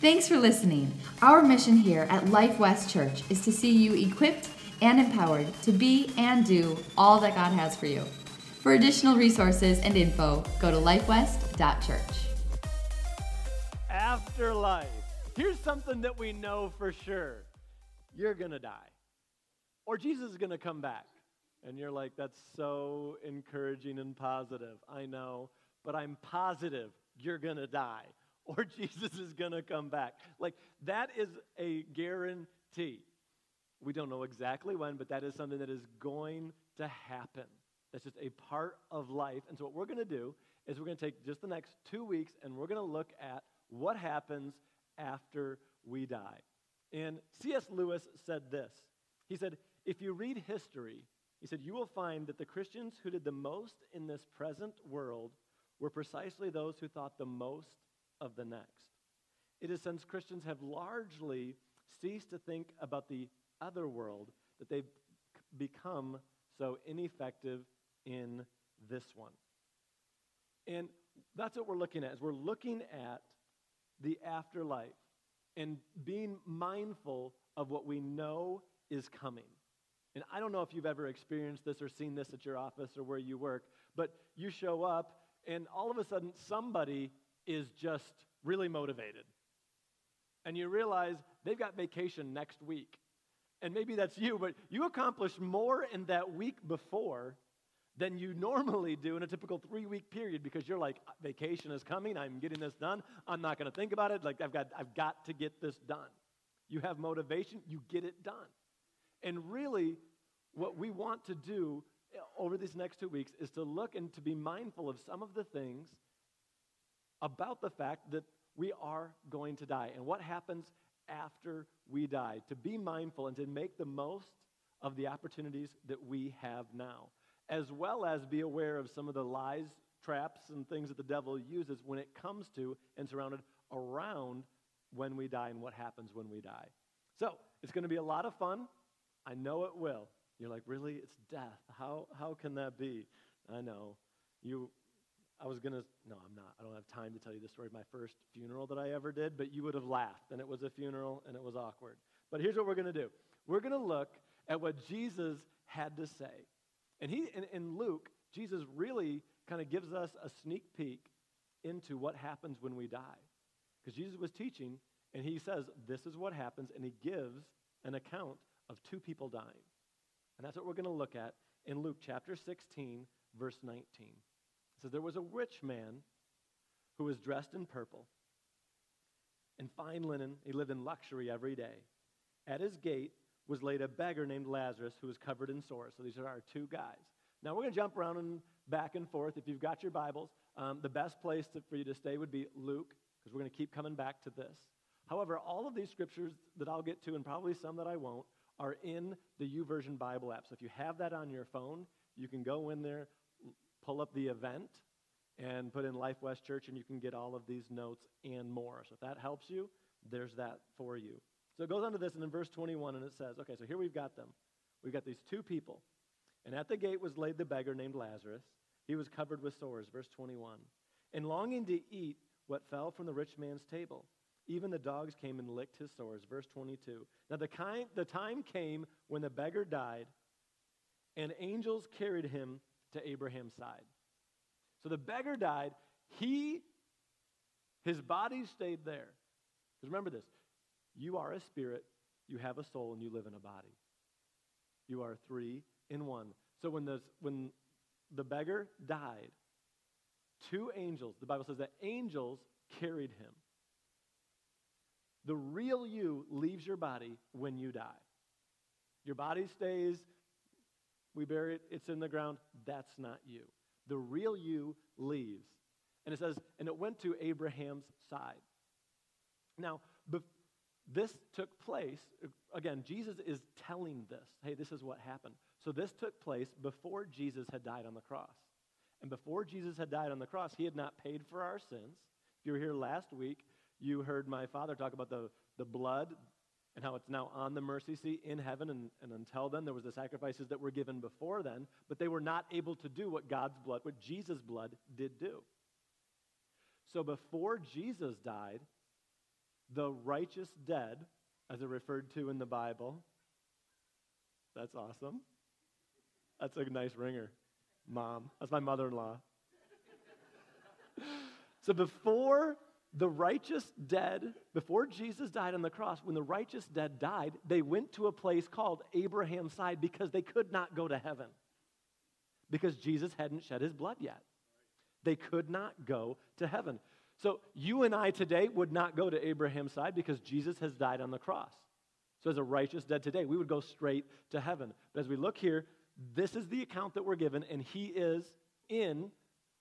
Thanks for listening. Our mission here at Life West Church is to see you equipped and empowered to be and do all that God has for you. For additional resources and info, go to lifewest.church. Afterlife. Here's something that we know for sure. You're going to die. Or Jesus is going to come back. And you're like, that's so encouraging and positive. I know, but I'm positive you're going to die. Or Jesus is going to come back. Like, that is a guarantee. We don't know exactly when, but that is something that is going to happen. That's just a part of life. And so what we're going to do is we're going to take just the next 2 weeks and we're going to look at what happens after we die. And C.S. Lewis said this. He said, if you read history, he said, you will find that the Christians who did the most in this present world were precisely those who thought the most of the next. It is since Christians have largely ceased to think about the other world that they've become so ineffective in this one. And that's what we're looking at, is we're looking at the afterlife and being mindful of what we know is coming. And I don't know if you've ever experienced this or seen this at your office or where you work, but you show up and all of a sudden somebody is just really motivated. And you realize they've got vacation next week. And maybe that's you, but you accomplished more in that week before than you normally do in a typical 3-week period, because you're like, vacation is coming, I'm getting this done, I'm not going to think about it, like I've got to get this done. You have motivation, you get it done. And really, what we want to do over these next 2 weeks is to look and to be mindful of some of the things about the fact that we are going to die and what happens after we die, to be mindful and to make the most of the opportunities that we have now, as well as be aware of some of the lies, traps, and things that the devil uses when it comes to and surrounded around when we die and what happens when we die. So it's going to be a lot of fun. I know it will. You're like, really? It's death. How can that be? I know. I'm not. I don't have time to tell you the story of my first funeral that I ever did, but you would have laughed, and it was a funeral, and it was awkward. But here's what we're going to do. We're going to look at what Jesus had to say. And in Luke, Jesus really kind of gives us a sneak peek into what happens when we die. Because Jesus was teaching, and he says, this is what happens, and he gives an account of 2 people dying. And that's what we're going to look at in Luke chapter 16, verse 19. So there was a rich man who was dressed in purple and fine linen. He lived in luxury every day. At his gate was laid a beggar named Lazarus, who was covered in sores. So these are our 2 guys. Now we're going to jump around and back and forth. If you've got your Bibles, the best place for you to stay would be Luke, because we're going to keep coming back to this. However, all of these scriptures that I'll get to, and probably some that I won't, are in the YouVersion Bible app. So if you have that on your phone, you can go in there, pull up the event, and put in Life West Church, and you can get all of these notes and more. So if that helps you, there's that for you. So it goes on to this, and in verse 21, and it says, okay, so here we've got them. We've got these 2 people. And at the gate was laid the beggar named Lazarus. He was covered with sores, verse 21. And longing to eat what fell from the rich man's table, even the dogs came and licked his sores, verse 22. Now the time came when the beggar died, and angels carried him to Abraham's side. So the beggar died. His body stayed there. Because remember this, you are a spirit, you have a soul, and you live in a body. You are 3 in 1. So when the beggar died, 2 angels, the Bible says that angels carried him. The real you leaves your body when you die. Your body stays. We bury it, it's in the ground. That's not you. The real you leaves. And it says, and it went to Abraham's side. Now, this took place, again, Jesus is telling this. Hey, this is what happened. So this took place before Jesus had died on the cross. And before Jesus had died on the cross, he had not paid for our sins. If you were here last week, you heard my father talk about the blood and how it's now on the mercy seat in heaven, and until then, there was the sacrifices that were given before then, but they were not able to do what Jesus' blood did do. So before Jesus died, the righteous dead, as they're referred to in the Bible. That's awesome. That's a nice ringer, Mom. That's my mother-in-law. So before the righteous dead, before Jesus died on the cross, when the righteous dead died, they went to a place called Abraham's side because they could not go to heaven because Jesus hadn't shed his blood yet. They could not go to heaven. So you and I today would not go to Abraham's side because Jesus has died on the cross. So as a righteous dead today, we would go straight to heaven. But as we look here, this is the account that we're given, and he is in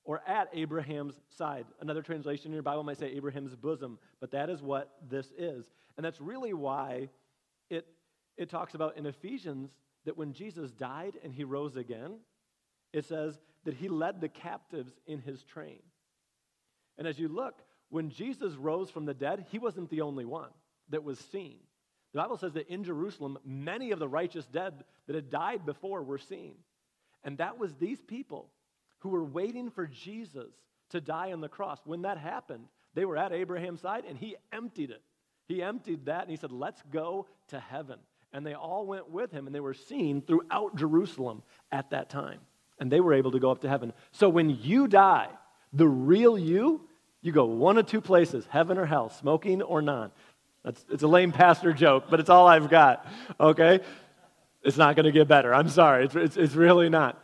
or at Abraham's side. Another translation in your Bible might say Abraham's bosom, but that is what this is. And that's really why it talks about in Ephesians that when Jesus died and he rose again, it says that he led the captives in his train. And as you look, when Jesus rose from the dead, he wasn't the only one that was seen. The Bible says that in Jerusalem, many of the righteous dead that had died before were seen. And that was these people who were waiting for Jesus to die on the cross. When that happened, they were at Abraham's side, and he emptied it. He emptied that, and he said, let's go to heaven. And they all went with him, and they were seen throughout Jerusalem at that time. And they were able to go up to heaven. So when you die, the real you, you go one of two places, heaven or hell, smoking or non. It's a lame pastor joke, but it's all I've got, okay? It's not going to get better. I'm sorry. It's really not.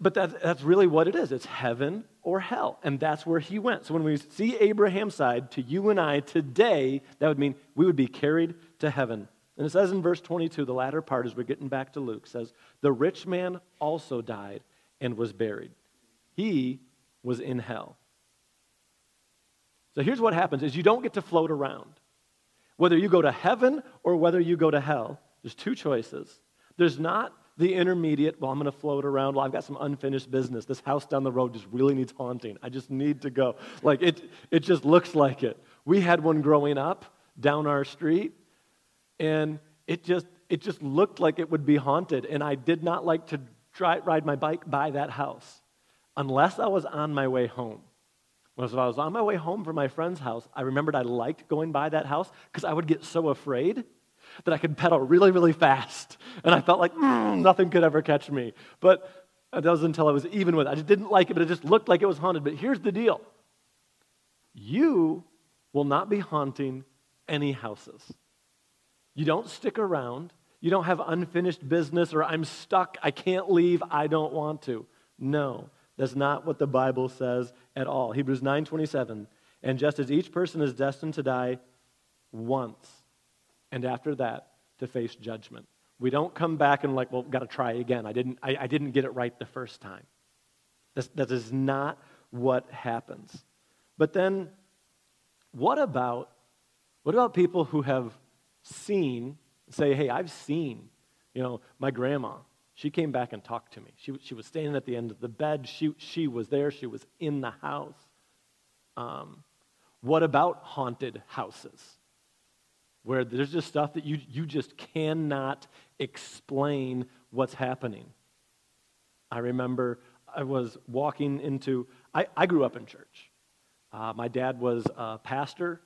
But that's really what it is. It's heaven or hell, and that's where he went. So when we see Abraham's side to you and I today, that would mean we would be carried to heaven. And it says in verse 22, the latter part as we're getting back to Luke, says, the rich man also died and was buried. He was in hell. So here's what happens is you don't get to float around. Whether you go to heaven or whether you go to hell, there's two choices. There's not the intermediate, well, I'm going to float around. Well, I've got some unfinished business. This house down the road just really needs haunting. I just need to go. Like, it just looks like it. We had one growing up down our street, and it just looked like it would be haunted, and I did not like to ride my bike by that house unless I was on my way home. Well, so I was on my way home from my friend's house, I remembered I liked going by that house because I would get so afraid that I could pedal really, really fast. And I felt like nothing could ever catch me. But that was until I was even with it. I just didn't like it, but it just looked like it was haunted. But here's the deal. You will not be haunting any houses. You don't stick around. You don't have unfinished business or I'm stuck, I can't leave, I don't want to. No. That's not what the Bible says at all. Hebrews 9:27, and just as each person is destined to die once, and after that, to face judgment. We don't come back and like, well, got to try again. I didn't get it right the first time. That is not what happens. But then, what about people who have seen, say, hey, I've seen, my grandma. She came back and talked to me. She was standing at the end of the bed. She was there. She was in the house. What about haunted houses? Where there's just stuff that you just cannot explain what's happening. I remember I was walking into, I grew up in church. My dad was a pastor.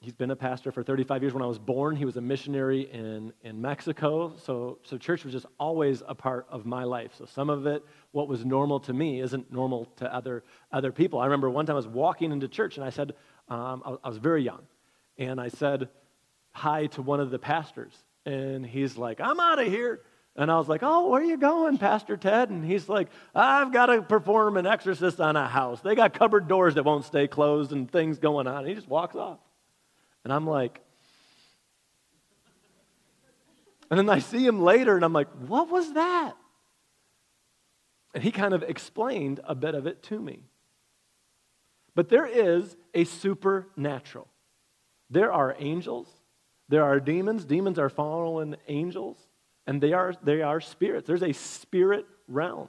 He's been a pastor for 35 years. When I was born, he was a missionary in Mexico. So church was just always a part of my life. So some of it, what was normal to me, isn't normal to other people. I remember one time I was walking into church, and I said, I was very young, and I said hi to one of the pastors. And he's like, I'm out of here. And I was like, oh, where are you going, Pastor Ted? And he's like, I've got to perform an exorcist on a house. They got cupboard doors that won't stay closed and things going on. And he just walks off. And I'm like, and then I see him later, and I'm like, what was that? And he kind of explained a bit of it to me. But there is a supernatural. There are angels. There are demons. Demons are fallen angels, and they are spirits. There's a spirit realm.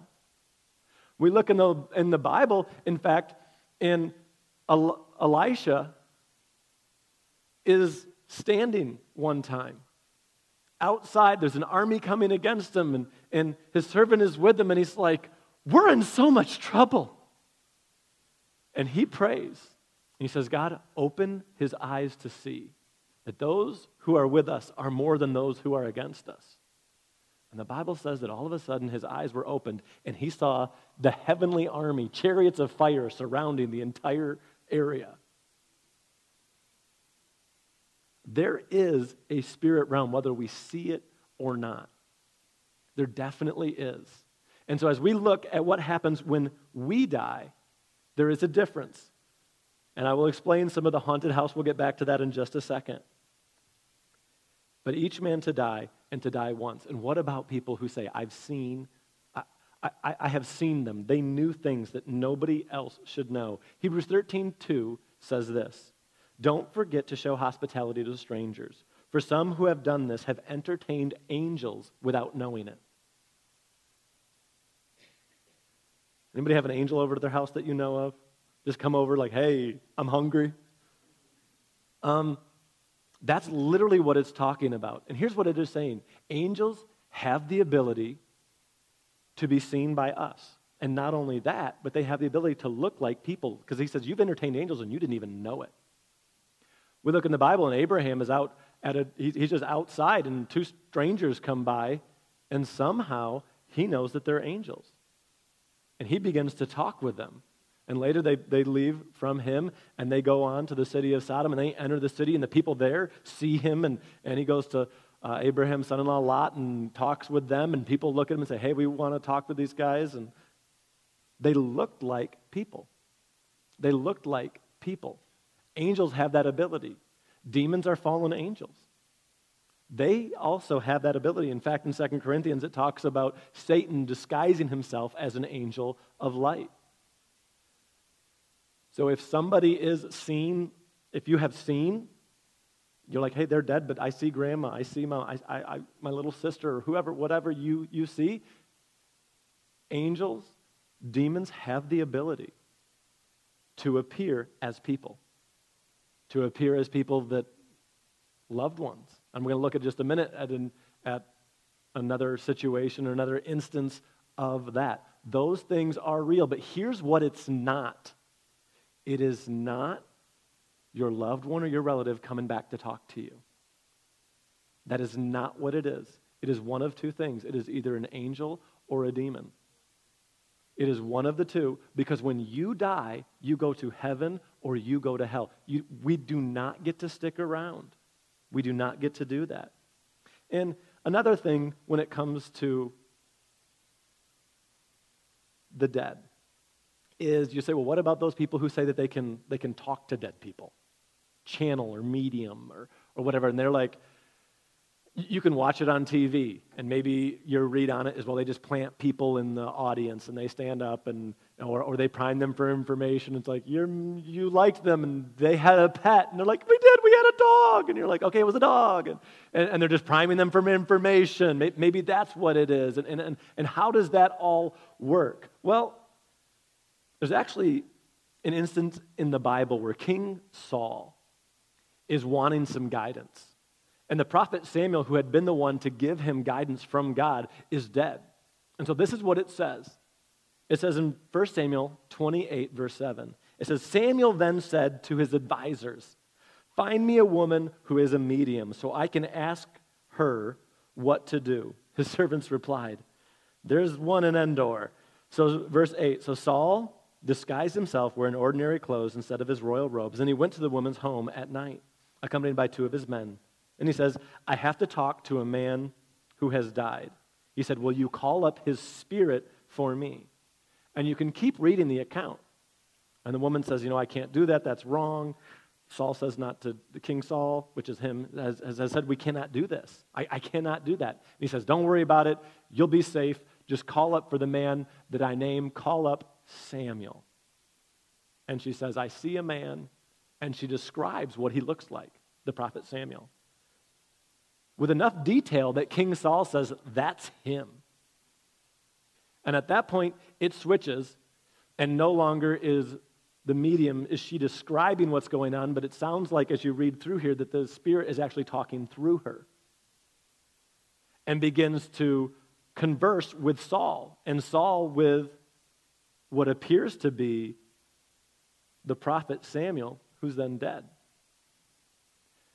We look in the Bible. In fact, in Elisha is standing one time. Outside, there's an army coming against him, and his servant is with him, and he's like, we're in so much trouble. And he prays, he says, God, open his eyes to see that those who are with us are more than those who are against us. And the Bible says that all of a sudden his eyes were opened and he saw the heavenly army, chariots of fire surrounding the entire area. There is a spirit realm, whether we see it or not. There definitely is. And so as we look at what happens when we die, there is a difference. And I will explain some of the haunted house. We'll get back to that in just a second. But each man to die and to die once. And what about people who say, I have seen them. They knew things that nobody else should know. Hebrews 13:2 says this, don't forget to show hospitality to strangers, for some who have done this have entertained angels without knowing it. Anybody have an angel over to their house that you know of? Just come over like, hey, I'm hungry. That's literally what it's talking about. And here's what it is saying. Angels have the ability to be seen by us. And not only that, but they have the ability to look like people. Because he says, you've entertained angels and you didn't even know it. We look in the Bible and Abraham is out at he's just outside and two strangers come by and somehow he knows that they're angels. And he begins to talk with them. And later they leave from him and they go on to the city of Sodom and they enter the city and the people there see him and he goes to Abraham's son-in-law Lot and talks with them and people look at him and say, hey, we want to talk with these guys. And they looked like people. They looked like people. Angels have that ability. Demons are fallen angels. They also have that ability. In fact, in 2 Corinthians, it talks about Satan disguising himself as an angel of light. So if somebody is seen, if you have seen, you're like, hey, they're dead, but I see grandma, I see my little sister, or whoever, whatever you see. Angels, demons have the ability to appear as people. To appear as people that loved ones. I'm going to look at just a minute at another situation or another instance of that. Those things are real, but here's what it's not. It is not your loved one or your relative coming back to talk to you. That is not what it is. It is one of two things. It is either an angel or a demon. It is one of the two, because when you die, you go to heaven or you go to hell. We do not get to stick around. We do not get to do that. And another thing when it comes to the dead is you say, well, what about those people who say that they can talk to dead people, channel or medium or whatever, and they're like, you can watch it on TV, and maybe your read on it is, well, they just plant people in the audience, and they stand up, and or they prime them for information. It's like, you liked them, and they had a pet, and they're like, we did, we had a dog, and you're like, okay, it was a dog, and they're just priming them for information. Maybe that's what it is, and how does that all work? Well, there's actually an instance in the Bible where King Saul is wanting some guidance. And the prophet Samuel, who had been the one to give him guidance from God, is dead. And so this is what it says. It says in 1 Samuel 28, verse 7, it says, Samuel then said to his advisors, find me a woman who is a medium so I can ask her what to do. His servants replied, there's one in Endor. So verse 8, so Saul disguised himself wearing ordinary clothes instead of his royal robes, and he went to the woman's home at night, accompanied by two of his men. And he says, I have to talk to a man who has died. He said, will you call up his spirit for me? And you can keep reading the account. And the woman says, I can't do that. That's wrong. Saul says not to, King Saul, which is him, has said, we cannot do this. I cannot do that. And he says, don't worry about it. You'll be safe. Just call up for the man that I name. Call up Samuel. And she says, I see a man. And she describes what he looks like, the prophet Samuel, with enough detail that King Saul says, that's him. And at that point, it switches, and no longer is the medium, is she describing what's going on, but it sounds like as you read through here that the spirit is actually talking through her and begins to converse with Saul, and Saul with what appears to be the prophet Samuel, who's then dead,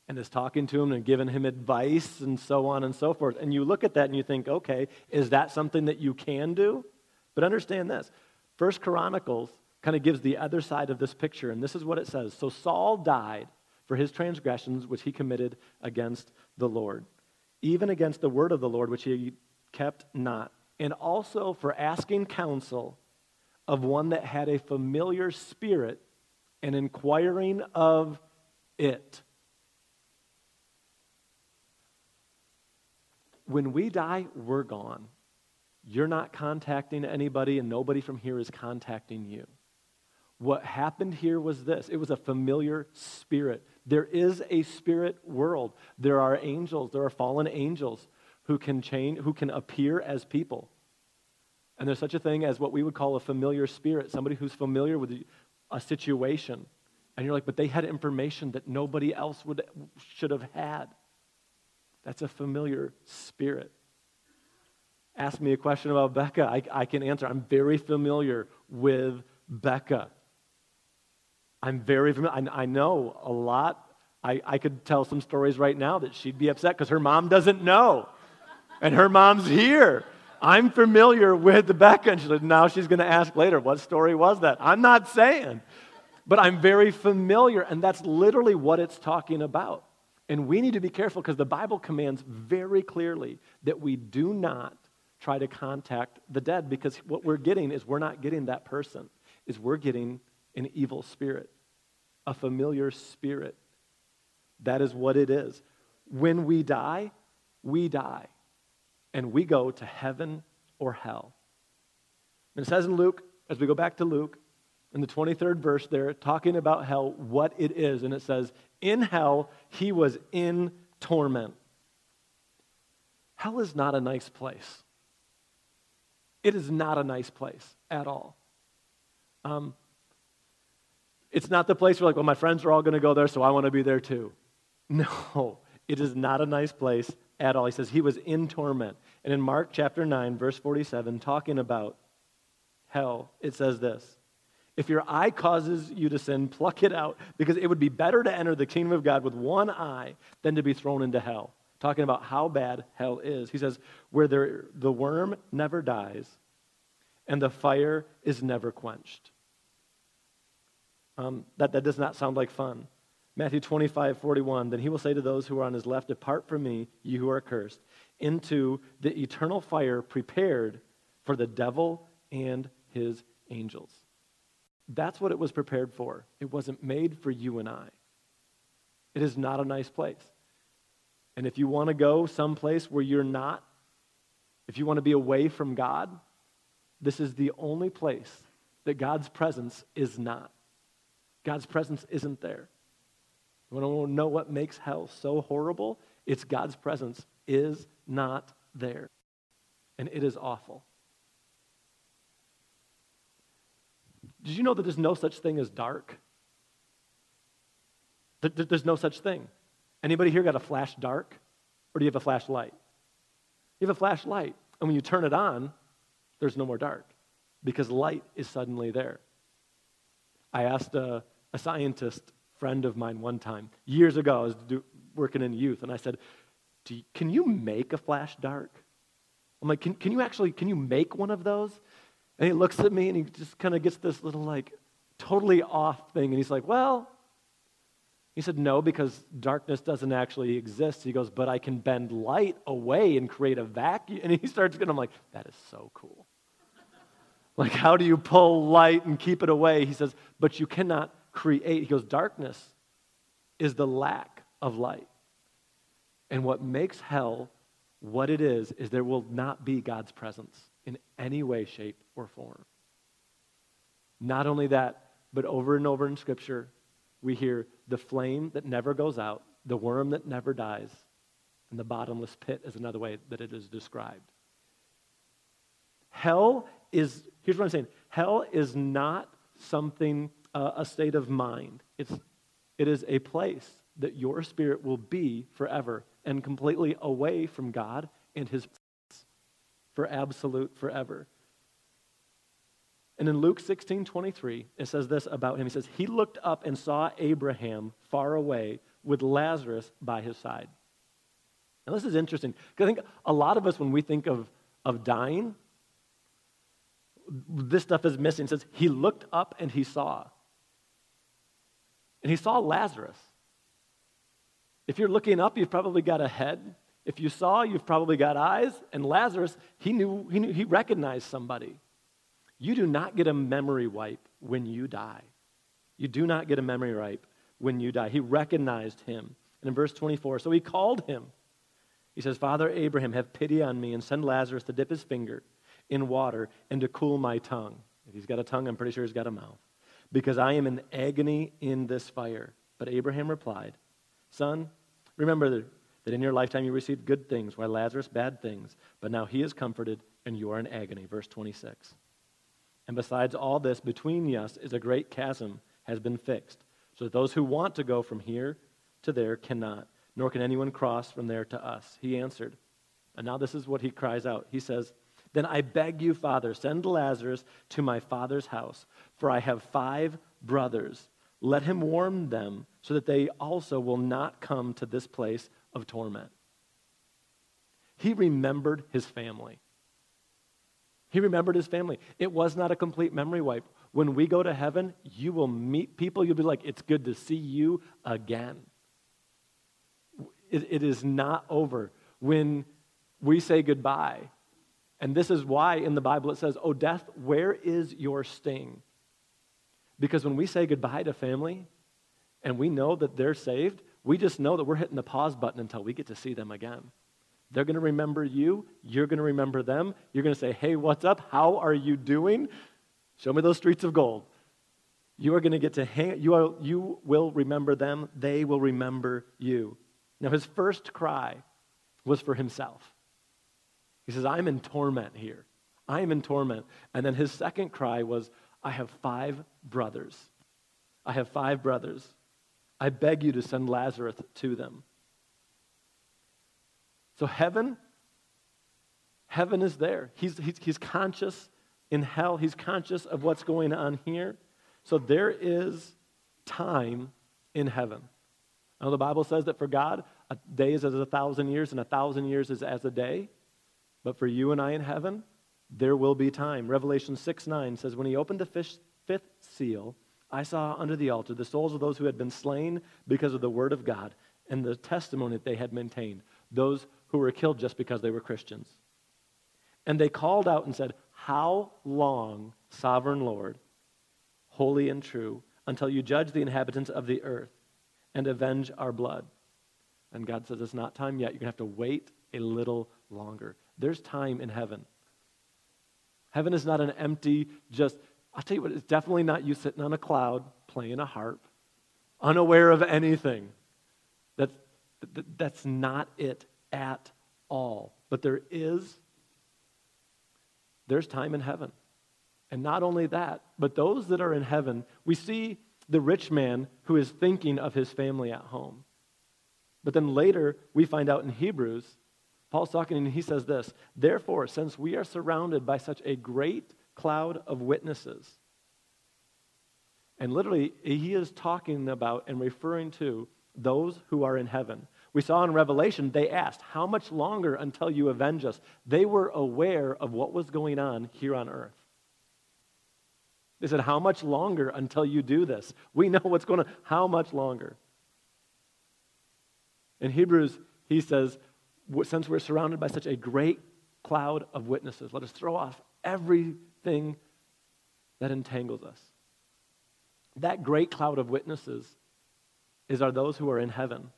and is talking to him and giving him advice and so on and so forth. And you look at that and you think, okay, is that something that you can do? But understand this. First Chronicles kind of gives the other side of this picture, and this is what it says. So Saul died for his transgressions which he committed against the Lord, even against the word of the Lord which he kept not, and also for asking counsel of one that had a familiar spirit and inquiring of it. When we die, we're gone. You're not contacting anybody, and nobody from here is contacting you. What happened here was this. It was a familiar spirit. There is a spirit world. There are angels. There are fallen angels who can change, who can appear as people. And there's such a thing as what we would call a familiar spirit, somebody who's familiar with a situation. And you're like, but they had information that nobody else should have had. That's a familiar spirit. Ask me a question about Becca. I can answer. I'm very familiar with Becca. I'm very familiar. I know a lot. I could tell some stories right now that she'd be upset because her mom doesn't know. And her mom's here. I'm familiar with Becca. And she's like, now she's going to ask later, what story was that? I'm not saying. But I'm very familiar. And that's literally what it's talking about. And we need to be careful because the Bible commands very clearly that we do not try to contact the dead, because what we're getting is we're not getting that person, is we're getting an evil spirit, a familiar spirit. That is what it is. When we die, and we go to heaven or hell. And it says in Luke, as we go back to Luke, in the 23rd verse there, talking about hell, what it is, and it says, in hell, he was in torment. Hell is not a nice place. It is not a nice place at all. It's not the place where like, well, my friends are all going to go there, so I want to be there too. No, it is not a nice place at all. He says he was in torment. And in Mark chapter 9, verse 47, talking about hell, it says this. If your eye causes you to sin, pluck it out, because it would be better to enter the kingdom of God with one eye than to be thrown into hell. Talking about how bad hell is. He says, where the worm never dies and the fire is never quenched. That does not sound like fun. Matthew 25:41, then he will say to those who are on his left, depart from me, you who are cursed, into the eternal fire prepared for the devil and his angels. That's what it was prepared for. It wasn't made for you and I. It is not a nice place. And if you want to go someplace where you're not, if you want to be away from God, this is the only place that God's presence is not. God's presence isn't there. You want to know what makes hell so horrible? It's God's presence is not there. And it is awful. Did you know that there's no such thing as dark? There's no such thing. Anybody here got a flash dark? Or do you have a flashlight? You have a flashlight, and when you turn it on, there's no more dark because light is suddenly there. I asked a scientist friend of mine one time, years ago, I was working in youth, and I said, can you make a flash dark? I'm like, can you make one of those? And he looks at me and he just kind of gets this little like totally off thing. And he's like, well, he said, no, because darkness doesn't actually exist. He goes, but I can bend light away and create a vacuum. And he starts going, I'm like, that is so cool. Like, how do you pull light and keep it away? He says, but you cannot create. He goes, darkness is the lack of light. And what makes hell what it is there will not be God's presence in any way, shape, or form. Not only that, but over and over in Scripture, we hear the flame that never goes out, the worm that never dies, and the bottomless pit is another way that it is described. Hell is, here's what I'm saying, hell is not something, a state of mind. It is a place that your spirit will be forever and completely away from God and his presence for absolute forever. And in Luke 16:23, it says this about him. He says, he looked up and saw Abraham far away with Lazarus by his side. Now, this is interesting, because I think a lot of us, when we think of dying, this stuff is missing. It says, he looked up and he saw. And he saw Lazarus. If you're looking up, you've probably got a head. If you saw, you've probably got eyes. And Lazarus, he knew, he recognized somebody. You do not get a memory wipe when you die. You do not get a memory wipe when you die. He recognized him. And in verse 24, so he called him. He says, Father Abraham, have pity on me and send Lazarus to dip his finger in water and to cool my tongue. If he's got a tongue, I'm pretty sure he's got a mouth. Because I am in agony in this fire. But Abraham replied, Son, remember that in your lifetime you received good things, while Lazarus bad things. But now he is comforted and you are in agony. Verse 26. And besides all this, between us is a great chasm has been fixed, so that those who want to go from here to there cannot, nor can anyone cross from there to us. He answered, and now this is what he cries out. He says, Then I beg you, Father, send Lazarus to my father's house, for I have 5 brothers. Let him warn them, so that they also will not come to this place of torment. He remembered his family. He remembered his family. It was not a complete memory wipe. When we go to heaven, you will meet people. You'll be like, it's good to see you again. It is not over when we say goodbye. And this is why in the Bible it says, Oh, death, where is your sting? Because when we say goodbye to family and we know that they're saved, we just know that we're hitting the pause button until we get to see them again. They're going to remember you. You're going to remember them. You're going to say, hey, what's up? How are you doing? Show me those streets of gold. You are going to get to hang. You will remember them. They will remember you. Now, his first cry was for himself. He says, I'm in torment here. I am in torment. And then his second cry was, I have 5 brothers. I have 5 brothers. I beg you to send Lazarus to them. So heaven is there. He's conscious in hell. He's conscious of what's going on here. So there is time in heaven. Now the Bible says that for God, a day is as 1,000 years, and 1,000 years is as a day. But for you and I in heaven, there will be time. Revelation 6:9 says, When he opened the fifth seal, I saw under the altar the souls of those who had been slain because of the word of God and the testimony that they had maintained. Those who were killed just because they were Christians. And they called out and said, How long, sovereign Lord, holy and true, until you judge the inhabitants of the earth and avenge our blood? And God says, It's not time yet. You're going to have to wait a little longer. There's time in heaven. Heaven is not an empty, just, I'll tell you what, it's definitely not you sitting on a cloud playing a harp, unaware of anything. That's not it at all. But there's time in heaven. And not only that, but those that are in heaven, we see the rich man who is thinking of his family at home. But then later, we find out in Hebrews, Paul's talking and he says this, Therefore, since we are surrounded by such a great cloud of witnesses, and literally he is talking about and referring to those who are in heaven. We saw in Revelation, they asked, how much longer until you avenge us? They were aware of what was going on here on earth. They said, how much longer until you do this? We know what's going on. How much longer? In Hebrews, he says, since we're surrounded by such a great cloud of witnesses, let us throw off everything that entangles us. That great cloud of witnesses are those who are in heaven.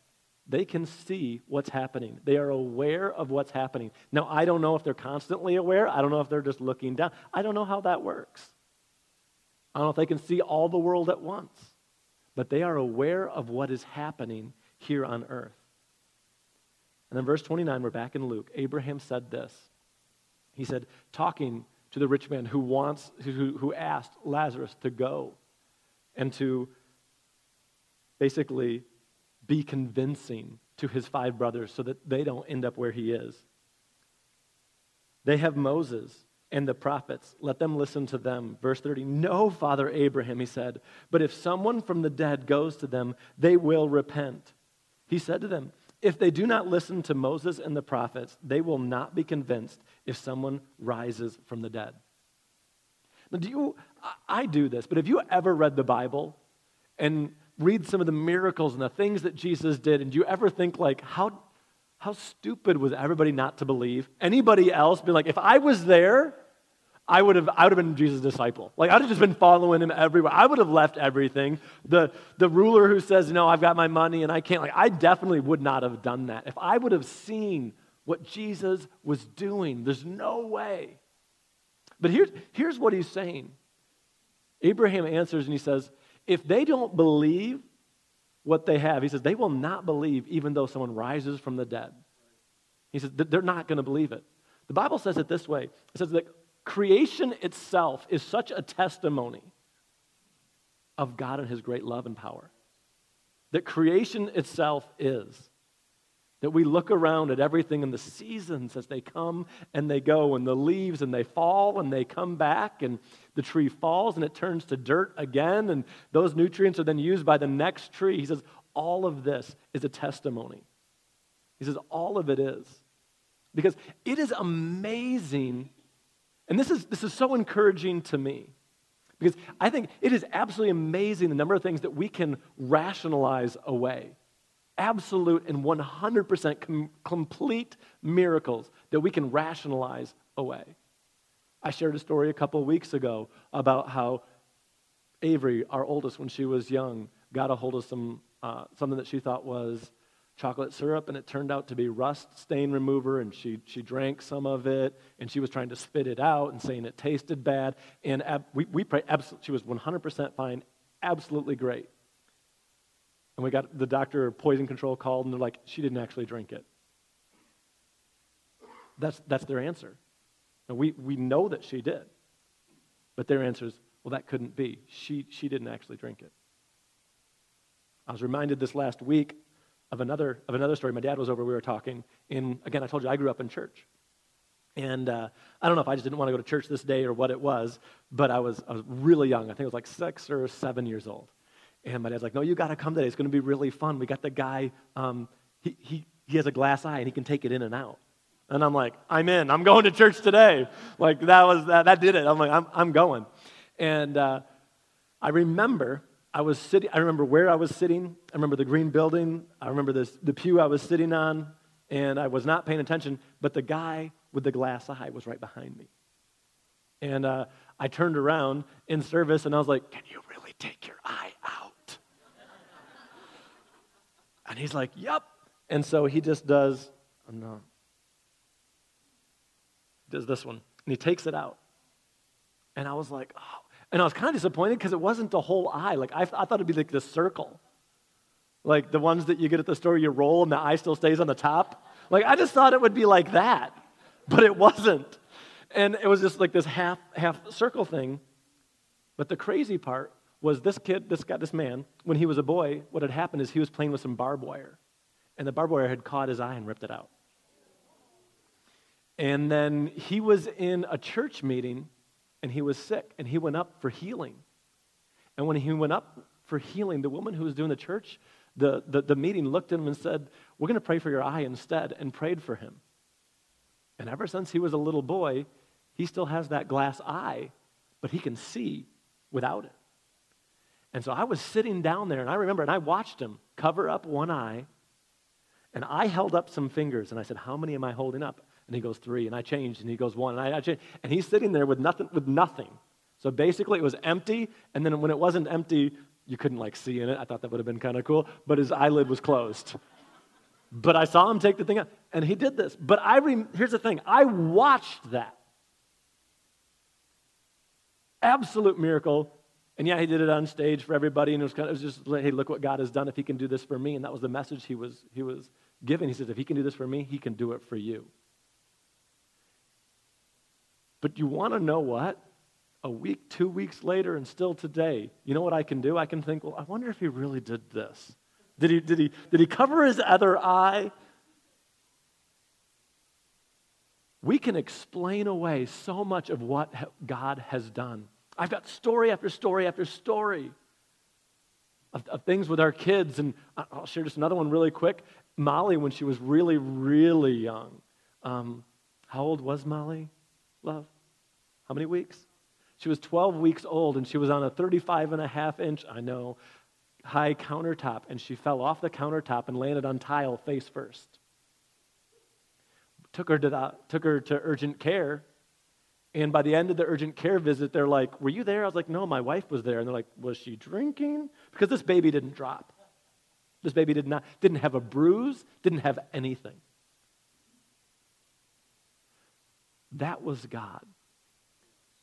They can see what's happening. They are aware of what's happening. Now, I don't know if they're constantly aware. I don't know if they're just looking down. I don't know how that works. I don't know if they can see all the world at once. But they are aware of what is happening here on earth. And then verse 29, we're back in Luke. Abraham said this. He said, talking to the rich man who asked Lazarus to go and to basically be convincing to his 5 brothers so that they don't end up where he is. They have Moses and the prophets. Let them listen to them. Verse 30, no, Father Abraham, he said, but if someone from the dead goes to them, they will repent. He said to them, if they do not listen to Moses and the prophets, they will not be convinced if someone rises from the dead. Now, I do this, but have you ever read the Bible and read some of the miracles and the things that Jesus did, and do you ever think like, how stupid was everybody not to believe? Anybody else be like, if I was there, I would have been Jesus' disciple. Like, I would have just been following him everywhere. I would have left everything. The ruler who says, no, I've got my money and I can't, like, I definitely would not have done that. If I would have seen what Jesus was doing, there's no way. But here's what he's saying. Abraham answers and he says, if they don't believe what they have, he says, they will not believe even though someone rises from the dead. He says, they're not going to believe it. The Bible says it this way. It says that creation itself is such a testimony of God and his great love and power. That creation itself is. That we look around at everything in the seasons as they come and they go, and the leaves and they fall and they come back, and the tree falls and it turns to dirt again, and those nutrients are then used by the next tree. He says, all of this is a testimony. He says, all of it is. Because it is amazing, and this is so encouraging to me, because I think it is absolutely amazing the number of things that we can rationalize away. Absolute and 100% complete miracles that we can rationalize away. I shared a story a couple weeks ago about how Avery, our oldest, when she was young, got a hold of something that she thought was chocolate syrup, and it turned out to be rust stain remover, and she drank some of it, and she was trying to spit it out and saying it tasted bad, and we prayed, she was 100% fine, absolutely great. And we got the doctor of poison control called, and they're like, she didn't actually drink it. That's their answer. And we know that she did. But their answer is, well, that couldn't be. She didn't actually drink it. I was reminded this last week of another story. My dad was over, we were talking. And again, I told you, I grew up in church. And I don't know if I just didn't want to go to church this day or what it was, but I was really young. I think I was like 6 or 7 years old. And my dad's like, no, you got to come today. It's going to be really fun. We got the guy, he has a glass eye, and he can take it in and out. And I'm like, I'm in. I'm going to church today. Like, that did it. I'm like, I'm going. And I remember where I was sitting. I remember the green building. I remember the pew I was sitting on. And I was not paying attention. But the guy with the glass eye was right behind me. And I turned around in service, and I was like, can you really take your eye out? And he's like, yep. And so he just does this one. And he takes it out. And I was like, oh. And I was kind of disappointed because it wasn't the whole eye. Like, I thought it'd be like the circle. Like the ones that you get at the store, you roll and the eye still stays on the top. Like, I just thought it would be like that. But it wasn't. And it was just like this half circle thing. But the crazy part was this man, when he was a boy, what had happened is he was playing with some barbed wire. And the barbed wire had caught his eye and ripped it out. And then he was in a church meeting, and he was sick, and he went up for healing. And when he went up for healing, the woman who was doing the church, the meeting looked at him and said, we're going to pray for your eye instead, and prayed for him. And ever since he was a little boy, he still has that glass eye, but he can see without it. And so I was sitting down there, and I remember, and I watched him cover up one eye, and I held up some fingers, and I said, how many am I holding up? And he goes, 3, and I changed, and he goes, 1, and I changed. And he's sitting there with nothing. So basically, it was empty, and then when it wasn't empty, you couldn't, like, see in it. I thought that would have been kind of cool, but his eyelid was closed. But I saw him take the thing out, and he did this. But here's the thing. I watched that. Absolute miracle. And yeah, he did it on stage for everybody, and it was just, hey, look what God has done if he can do this for me. And that was the message he was giving. He says, if he can do this for me, he can do it for you. But you want to know what? A week, 2 weeks later, and still today, you know what I can do? I can think, well, I wonder if he really did this. Did he cover his other eye? we can explain away so much of what God has done. I've got story after story after story of things with our kids, and I'll share just another one really quick. Molly, when she was really, really young, how old was Molly, love? How many weeks? She was 12 weeks old, and she was on a 35.5-inch, I know, high countertop, and she fell off the countertop and landed on tile face first. Took her to urgent care, and by the end of the urgent care visit, they're like, were you there? I was like, no, my wife was there. And they're like, was she drinking? Because this baby didn't drop. This baby didn't have a bruise, didn't have anything. That was God.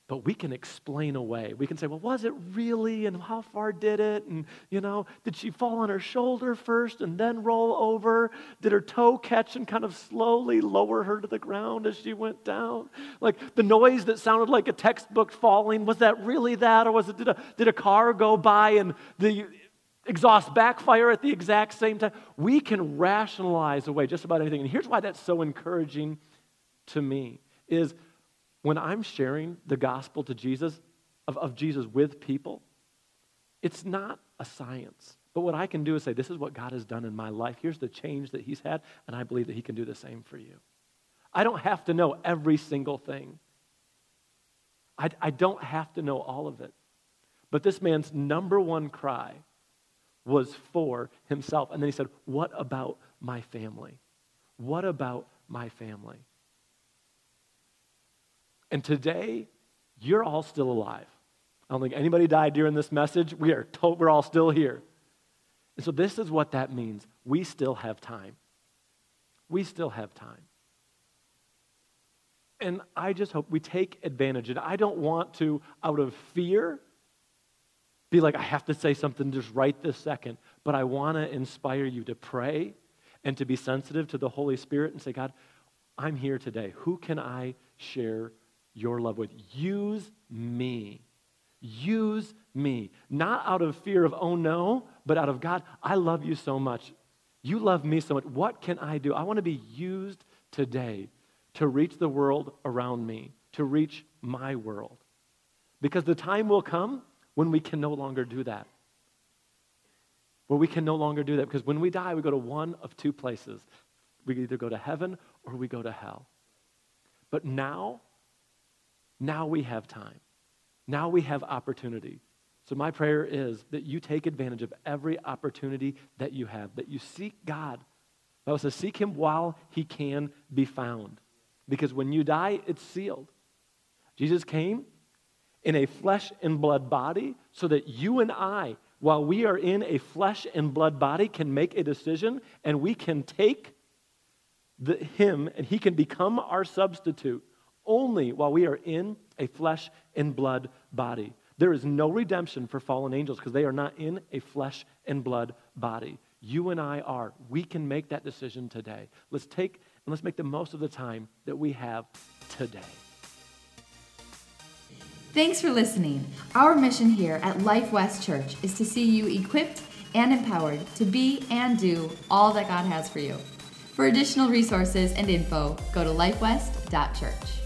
But we can explain away. We can say, well, was it really? And how far did it? And, you know, did she fall on her shoulder first and then roll over? Did her toe catch and kind of slowly lower her to the ground as she went down? Like the noise that sounded like a textbook falling, was that really that? Or was it, did a car go by and the exhaust backfire at the exact same time? We can rationalize away just about anything. And here's why that's so encouraging to me is, when I'm sharing the gospel to Jesus, of Jesus with people, it's not a science. But what I can do is say, this is what God has done in my life. Here's the change that he's had, and I believe that he can do the same for you. I don't have to know every single thing. I don't have to know all of it. But this man's number one cry was for himself. And then he said, what about my family? What about my family? And today, you're all still alive. I don't think anybody died during this message. We're all still here. And so this is what that means. We still have time. We still have time. And I just hope we take advantage. And I don't want to, out of fear, be like, I have to say something just right this second. But I want to inspire you to pray and to be sensitive to the Holy Spirit and say, God, I'm here today. Who can I share your love with? Use me. Use me. Not out of fear of, oh no, but out of, God, I love you so much. You love me so much. What can I do? I want to be used today to reach the world around me, to reach my world. Because the time will come when we can no longer do that. Where we can no longer do that. Because when we die, we go to one of two places. We either go to heaven or we go to hell. But now we have time. Now we have opportunity. So my prayer is that you take advantage of every opportunity that you have, that you seek God. I also seek him while he can be found. Because when you die, it's sealed. Jesus came in a flesh and blood body so that you and I, while we are in a flesh and blood body, can make a decision and we can take him and he can become our substitute. Only while we are in a flesh and blood body. There is no redemption for fallen angels because they are not in a flesh and blood body. You and I are. We can make that decision today. Let's make the most of the time that we have today. Thanks for listening. Our mission here at Life West Church is to see you equipped and empowered to be and do all that God has for you. For additional resources and info, go to lifewest.church.